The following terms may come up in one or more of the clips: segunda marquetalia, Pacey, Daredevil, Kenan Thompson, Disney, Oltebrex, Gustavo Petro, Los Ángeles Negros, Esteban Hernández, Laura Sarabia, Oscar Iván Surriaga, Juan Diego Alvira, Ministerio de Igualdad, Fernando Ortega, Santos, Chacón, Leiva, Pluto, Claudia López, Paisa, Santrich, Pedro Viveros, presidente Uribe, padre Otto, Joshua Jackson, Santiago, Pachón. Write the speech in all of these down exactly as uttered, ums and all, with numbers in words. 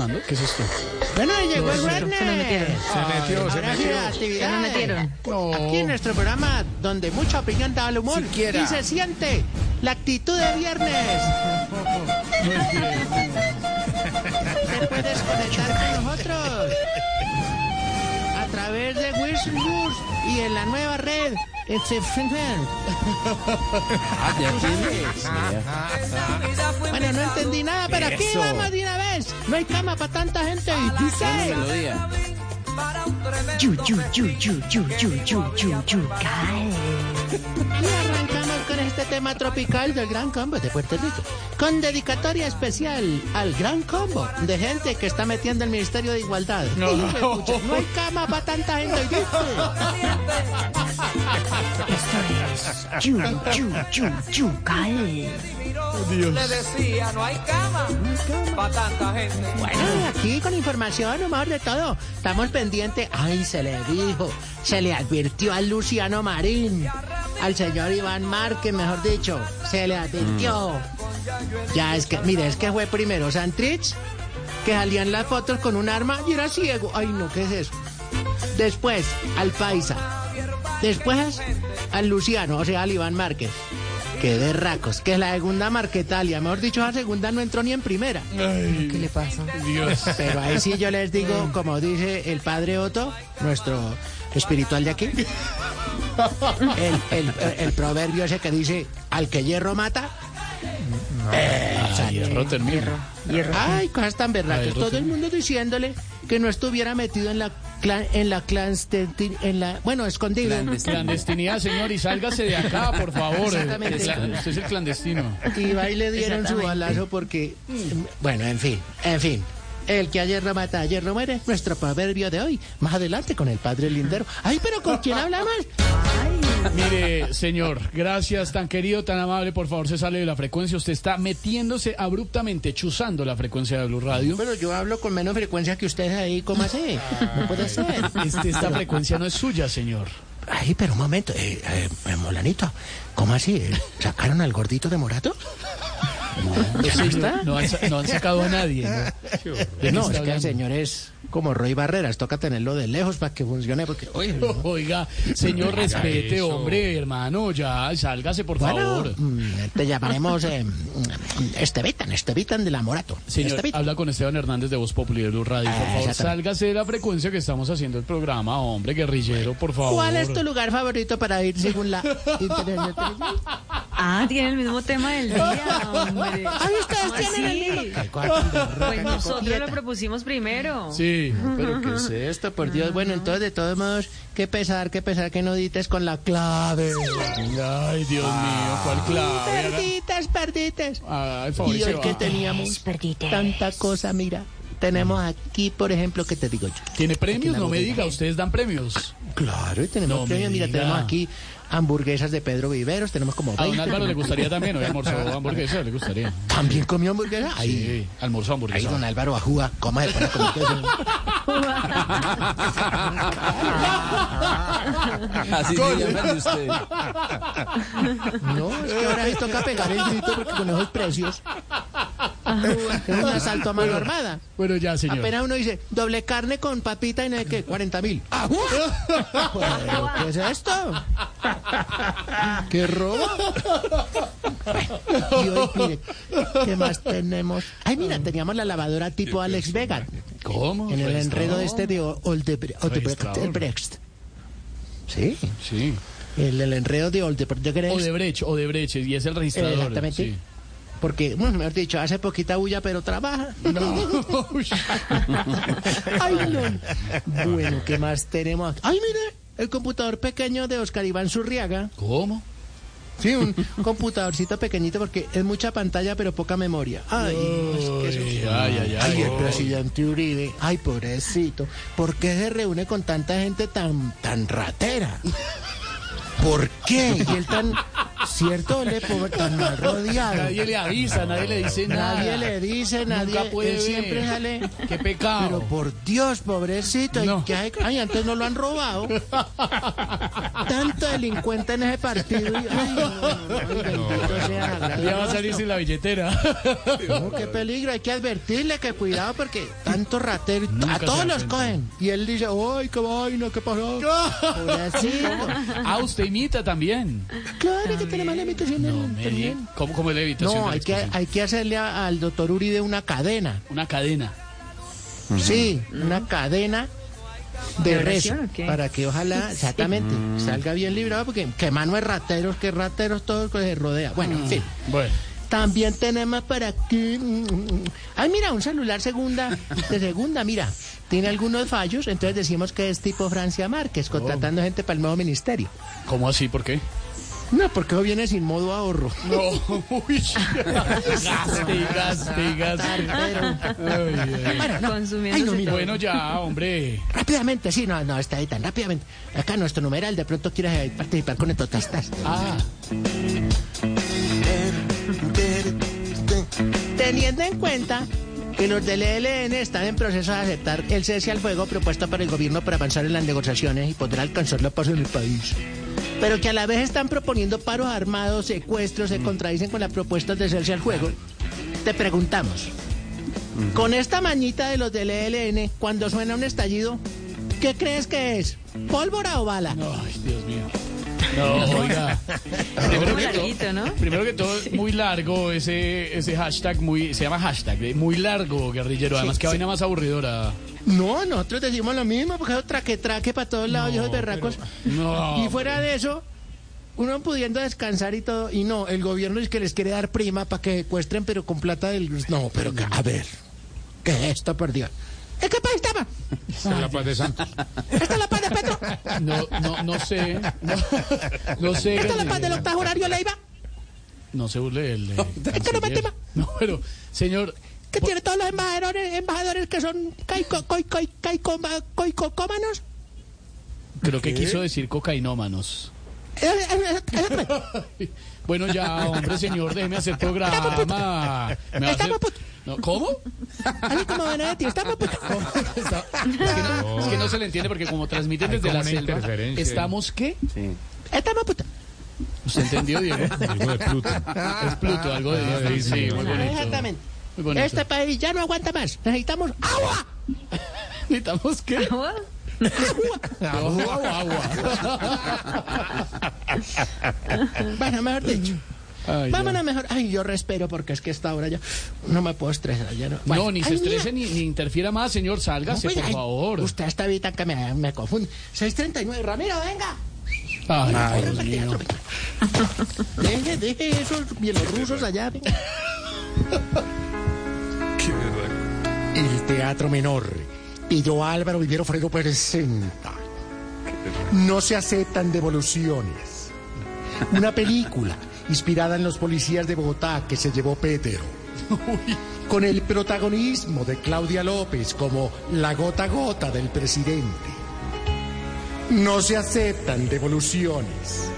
sonando? ¿Qué es esto? Bueno, llegó no, el viernes. Se nos metieron. Ay, se metió, se metió. Actividad. Se nos metieron. No. Aquí en nuestro programa, donde mucha opinión da al humor. Siquiera. Y se siente la actitud de viernes. Te puedes conectar con nosotros a través de Wismus y en la nueva red. Bueno, no entendí nada, pero aquí eso. Vamos de una vez. No hay cama para tanta gente. Y dice... Yu, yu, yu, yu, yu, yu, yu, yu, yu, y arrancamos con este tema tropical del Gran Combo de Puerto Rico, con dedicatoria especial al Gran Combo de gente que está metiendo el Ministerio de Igualdad. No, no, no hay cama para tanta gente. Esto es yu, yu, yu, yu, cae. Dios. Le decía, no hay cama, cama. para tanta gente. Bueno, aquí con información, lo mejor de todo. Estamos pendientes. Ay, se le dijo, se le advirtió al Luciano Marín, al señor Iván Márquez, mejor dicho. Se le advirtió. Mm. Ya, es que, mire, es que fue primero Santrich, que salían las fotos con un arma y era ciego. Ay, no, ¿qué es eso? Después, al Paisa. Después, al Luciano, o sea, al Iván Márquez. Qué berracos, que es la segunda marquetalia. Mejor dicho, la segunda no entró ni en primera. Ay, ¿qué le pasa? Dios. Pero ahí sí yo les digo, como dice el padre Otto, nuestro espiritual de aquí, el, el, el proverbio ese que dice, al que hierro mata, no, eh, o sea, hierro termina. Hierro, hierro. Ay, cosas tan berracas. Todo el mundo diciéndole que no estuviera metido en la... Clan, en la clandestinidad, en la, bueno, escondido. Clandestinidad. Clandestinidad, señor, y sálgase de acá, por favor. Exactamente. Es, usted es el clandestino. Y ahí le dieron su balazo porque, bueno, en fin, en fin. El que ayer lo mata, ayer lo muere, nuestro proverbio de hoy. Más adelante con el padre Lindero. Ay, pero ¿con quién hablamos? Ay. Mire, señor, gracias, tan querido, tan amable, por favor, se sale de la frecuencia. Usted está metiéndose abruptamente, chuzando la frecuencia de Blu Radio. Pero yo hablo con menos frecuencia que ustedes ahí, ¿cómo hace? No puede ser. Este, esta frecuencia no es suya, señor. Ay, pero un momento, eh, eh, Molanito, ¿cómo así? ¿Sacaron al gordito de Morato? No, no, no, han, no han sacado a nadie. No, no es que el señor es como Roy Barreras, toca tenerlo de lejos para que funcione. Porque oye, no. Oiga, señor, no, respete, eso. Hombre, hermano, ya, sálgase, por bueno, favor. Te llamaremos eh, Estevitan, Estevitan de la Morato. Señor, Estevitan. Habla con Esteban Hernández de Voz Populi de Blu Radio. Por favor, sálgase de la frecuencia que estamos haciendo el programa, hombre, guerrillero, por favor. ¿Cuál es tu lugar favorito para ir según la internet? Ah, tiene el mismo tema del día, hombre. Ay, ustedes tienen el mismo. Pues nosotros lo propusimos primero. Sí. Pero ¿qué es esto? Por Dios. Bueno, entonces, de todos modos, qué pesar, qué pesar que no dites con la clave. Ay, Dios mío, ¿cuál clave? Perdites, perdites. Ay, favorito. Y el que teníamos tanta cosa, mira. Tenemos aquí, por ejemplo, ¿qué te digo yo? ¿Tiene premios? No me diga, ustedes dan premios. Claro, tenemos premios. Mira, tenemos aquí... hamburguesas de Pedro Viveros, tenemos como... veinte. A Don Álvaro le gustaría también, ¿no? Almorzó hamburguesa, le gustaría. ¿También comió hamburguesa? Ahí, sí, almorzó hamburguesa. Ahí Don Álvaro ajúa, coma de pan con queso. Así se llama usted. No, es que ahora ahí toca pegar el grito porque con esos precios... es un asalto a mano armada. Bueno, ya, señor. Apenas uno dice, doble carne con papita y no sé qué, cuarenta mil. Pero, ¿qué es esto? ¡Qué robo! Bueno, y hoy, mire, ¿qué más tenemos? Ay, mira, teníamos la lavadora tipo Alex Vega. ¿Cómo? En el enredo de este de Oltebrex. Sí. Sí. El, el enredo de Oltebrex. Odebrecht, Odebrecht, y es el registrador. Exactamente. Sí. Porque, bueno, mejor dicho, hace poquita bulla, pero trabaja. No. Ay, no. Bueno, ¿qué más tenemos? Ay, mire, el computador pequeño de Oscar Iván Surriaga. ¿Cómo? Sí, un computadorcito pequeñito porque es mucha pantalla, pero poca memoria. Ay, no, es que eso... ay, ay, ay, ay, el presidente Uribe. Ay, pobrecito. ¿Por qué se reúne con tanta gente tan, tan ratera? ¿Por qué? Y él tan... cierto, le pobre, tan mal rodeado. Nadie le avisa, nadie le dice nada. Nadie le dice, nadie. Nunca puede ver. Siempre sale. Qué pecado. Pero por Dios, pobrecito. No. ¿Y qué hay? Ay, antes no lo han robado. tanto delincuente en ese partido. Ay, no, sea, ya va a salir sin la billetera. No, qué peligro, hay que advertirle que cuidado porque tantos rateros, a todos los cogen. Y él dice, ay, qué vaina, qué pasó. Ah, usted imita también. Claro, hay que tener más la imitación. No, del, también. ¿Cómo, cómo es la imitación? No, hay que, hay que hacerle a, al doctor Uribe una cadena. Una cadena. Sí, uh-huh. una cadena de rezo, para que ojalá, exactamente, sí. salga bien librado, porque que mano de rateros, que rateros todos que se rodea. Bueno, en fin. Bueno. También tenemos para que... Ay, mira, un celular segunda, de segunda, mira, tiene algunos fallos, entonces decimos que es tipo Francia Márquez, contratando oh. gente para el nuevo ministerio. ¿Cómo así? ¿Por qué? No, porque eso viene sin modo ahorro. No, uy. Gaste, gaste, gaste. Bueno, no. Ay, no, mira. Bueno, ya, hombre. Rápidamente, sí, no, no, está ahí tan rápidamente. Acá nuestro numeral, de pronto quieres participar con el totastas. Ah. Teniendo en cuenta que los del E L N están en proceso de aceptar el cese al fuego propuesto por el gobierno para avanzar en las negociaciones y poder alcanzar la paz en el país, pero que a la vez están proponiendo paros armados, secuestros, se contradicen con las propuestas de cese al fuego, te preguntamos, con esta mañita de los del E L N, cuando suena un estallido, ¿qué crees que es? ¿Pólvora o bala? Ay, Dios mío. No, oiga. Primero que, larguito, ¿no? primero que todo, es muy largo ese, ese hashtag, muy, se llama hashtag, ¿eh? Muy largo, guerrillero. Además, sí, qué sí. vaina más aburridora. No, nosotros decimos lo mismo, porque es traque, traque para todos lados, no, esos berracos. Pero, no, y fuera de eso, uno pudiendo descansar y todo, y no, el gobierno es que les quiere dar prima para que secuestren, pero con plata del... No, pero que, a ver, ¿qué es esto, por Dios? ¿En qué país estaba? Esta es la paz de Santos. ¿Esta es la paz de Pedro? No, no, no sé. No, no sé. ¿Esta es la paz del octavo horario, Leiva? No se burle el... ¿Este no me tema? No, pero, señor... ¿Qué tiene todos los embajadores, embajadores que son caico, coico, caico, coicocómanos? Creo que quiso decir cocainómanos. Bueno, ya, hombre, señor, déjeme hacer programa. Estamos putos. No, ¿cómo? Así como van a decir, estamos putos. Es que no se le entiende porque como transmiten desde la selva, ¿estamos qué? Sí. Estamos putos. ¿Usted entendió, Diego? Algo de Pluto. Es Pluto, algo de Diego. Sí, sí, muy bonito. Exactamente. Muy bonito. Este país ya no aguanta más. Necesitamos agua. ¿Necesitamos qué? ¿Agua? Agua, agua. Bueno, mejor dicho. Ay, vámonos, mejor. Ay, yo respiro porque es que esta hora ya no me puedo estresar. Ya no. Bueno, no, ni se ay, estrese ni, ni interfiera más, señor. Sálgase, no, pues, por ay, favor. Usted está ahorita que me, me confunde. seis treinta y nueve, Ramiro, venga. Ay, ay, Dios mío. Deje, deje esos bielorrusos allá. Venga. Qué verdad. El Teatro Menor. Pedro Álvaro Videro Fredo presenta No se aceptan devoluciones, una película inspirada en los policías de Bogotá que se llevó Pedro, con el protagonismo de Claudia López como la gota a gota del presidente. No se aceptan devoluciones.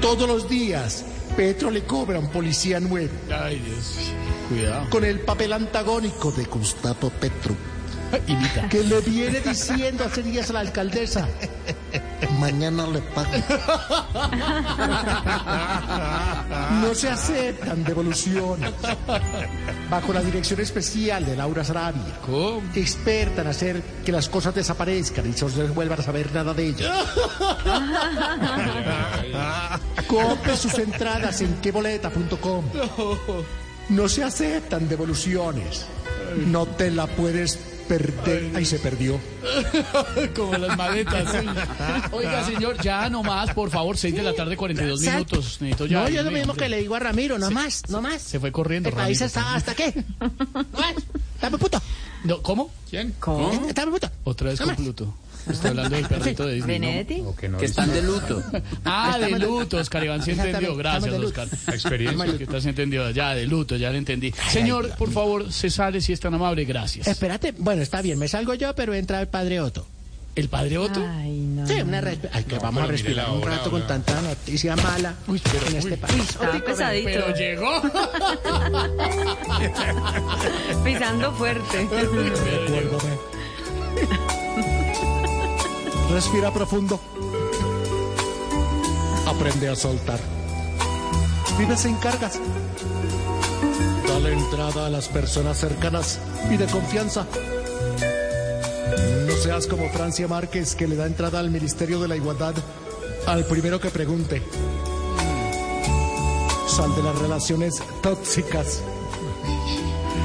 Todos los días Pedro le cobra a un policía nuevo. Ay, Dios. Cuidado. Con el papel antagónico de Gustavo Petro, que le viene diciendo hace días a la alcaldesa, mañana le pago. No se aceptan devoluciones. Bajo la dirección especial de Laura Sarabia, ¿cómo? Experta en hacer que las cosas desaparezcan y no se vuelvan a saber nada de ellas. Compre sus entradas en queboleta punto com. No se aceptan devoluciones. No te la puedes perder. Ahí se perdió. Como las maletas. ¿Sí? Oiga, señor, ya nomás, por favor, seis de la tarde, cuarenta y dos Exacto. minutos. Necesito ya. No, yo es lo mismo que le digo a Ramiro, nomás, sí. nomás. Se fue corriendo, el Ramiro. Ahí se está, ¿hasta qué? ¿Nomás? Dame puto. No, ¿cómo? ¿Quién? ¿Cómo? Dame puto. Otra vez con Pluto. Está hablando del perrito de Disney, Benedetti, ¿no? Que, no que están de luto. Ah, de luto, Oscar Iván se entendió. Gracias, Oscar. La experiencia que estás entendido. Ya, de luto, ya lo entendí. Señor, por favor, se sale si es tan amable. Gracias. Espérate, bueno, está bien, me salgo yo, pero entra el padre Otto. ¿El padre Otto? Ay, no. Sí, una resp- Ay, que no, vamos a respirar un rato con tanta noticia mala. Uy, pero en uy, este país. Uy, está pesadito. Pero llegó. Pisando fuerte. Recuérdame. Respira profundo. aprende a soltar. Vives en cargas. Dale entrada a las personas cercanas y de confianza. No seas como Francia Márquez, que le da entrada al Ministerio de la Igualdad al primero que pregunte. Sal de las relaciones tóxicas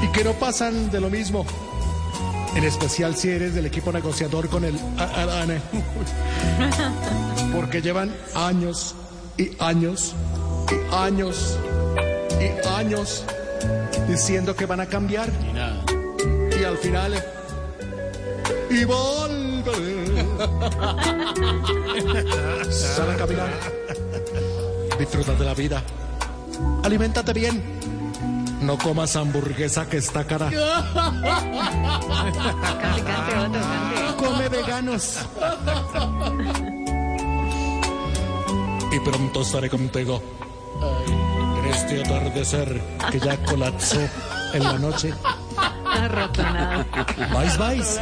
y que no pasan de lo mismo, en especial si eres del equipo negociador con el A R N, porque llevan años y años y años y años diciendo que van a cambiar y, nada. Y al final y volver. Sal a caminar, disfruta de la vida, aliméntate bien, no comas hamburguesa que está cara. Cante, cante, Otto, cante. Come veganos. Y pronto estaré contigo en este atardecer que ya colapsó en la noche. Arrotonado. Vais, vais.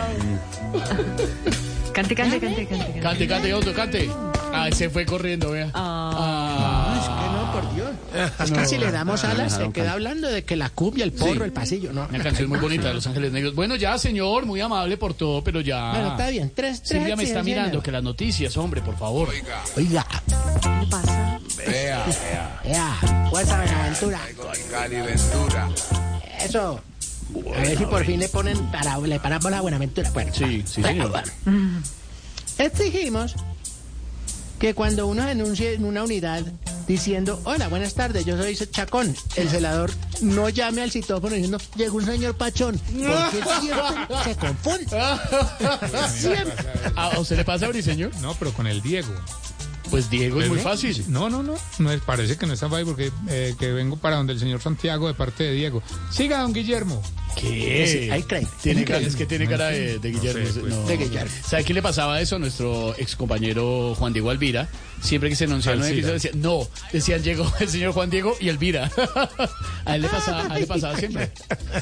Cante, cante, cante, cante. Cante, cante, Otto, cante. Ah, se fue corriendo, vea. Ah. No, es que no, por Dios. Es que no, si le damos alas, no, no, no, se queda hablando de que la cumbia, el porro, sí, el pasillo, ¿no? Una canción muy bonita de Los Ángeles Negros. Bueno, ya, señor, muy amable por todo, pero ya. Bueno, está bien. Tres, tres. Silvia me está mirando, que las noticias, hombre, por favor. Oiga. Oiga. ¿Qué pasa? Vea, vea. Vea. Fuerza Buenaventura. Buenaventura. Eso. Buena, a ver si por fin le ponen, para, le paramos la Buenaventura. Bueno, sí, sí, señor. Bueno. Exigimos que cuando uno anuncie en una unidad diciendo, hola, buenas tardes, yo soy Chacón, el celador, no llame al citófono diciendo, llegó un señor Pachón, porque siempre se confunde. Siempre. ¿A usted le pasa, Briseño? No, pero con el Diego. Pues Diego es muy fácil. No, no, no, no es, parece que no está fácil porque eh, que vengo para donde el señor Santiago de parte de Diego. Siga, don Guillermo. ¿Qué? Ahí creen. Tiene cara, es que tiene cara de, de Guillermo. No sé, pues, no. De Guillermo. ¿Sabe qué le pasaba eso a nuestro excompañero Juan Diego Alvira? Siempre que se anunciaron en el piso decían, no, decían llegó el señor Juan Diego y Alvira. A él le pasaba, a él le pasaba siempre.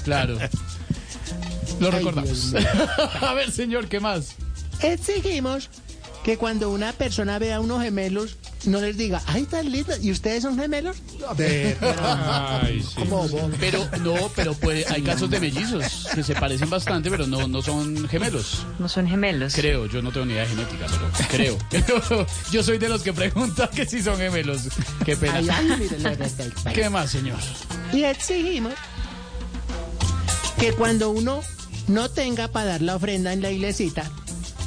Claro. Lo recordamos. A ver, señor, ¿qué más? Exigimos que cuando una persona vea unos gemelos, no les diga, ay, tan linda, ¿y ustedes son gemelos? De... Ay, sí. ¿Cómo, vos? Pero, no, pero puede, hay casos de mellizos que se parecen bastante, pero no, no son gemelos. No son gemelos. Creo, yo no tengo ni idea de genética, pero creo. Pero yo soy de los que preguntan que si son gemelos. Qué pena. Ay, ay, mírenle, ¿qué más, señor? Y exigimos que cuando uno no tenga para dar la ofrenda en la iglesita,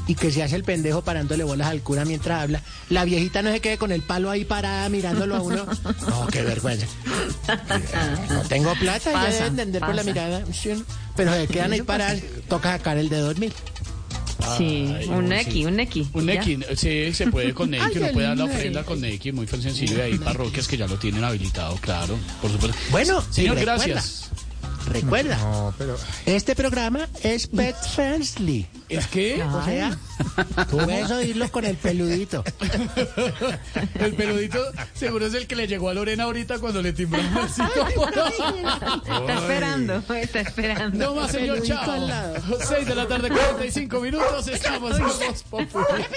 y que se hace el pendejo parándole bolas al cura mientras habla, la viejita no se quede con el palo ahí parada mirándolo a uno. No, qué vergüenza. No tengo plata, pasa, ya debe entender pasa por la mirada. Pero se quedan ahí paradas, toca sacar el de dos mil. Sí, ay, un Nequi, sí, un Nequi. Un Nequi, sí, se puede con Nequi, uno puede dar la ofrenda con Nequi, muy sencillo. Y hay parroquias que ya lo tienen habilitado, claro, por supuesto. Bueno, señor, gracias. Recuerda, no, pero... este programa es pet friendly. ¿Es qué? O sea, tú puedes oírlos con el peludito. El peludito seguro es el que le llegó a Lorena ahorita cuando le timbró el bolsito. Está esperando, está esperando. No más, señor, chao. Seis de la tarde, cuarenta y cinco minutos, estamos en Voz Populi.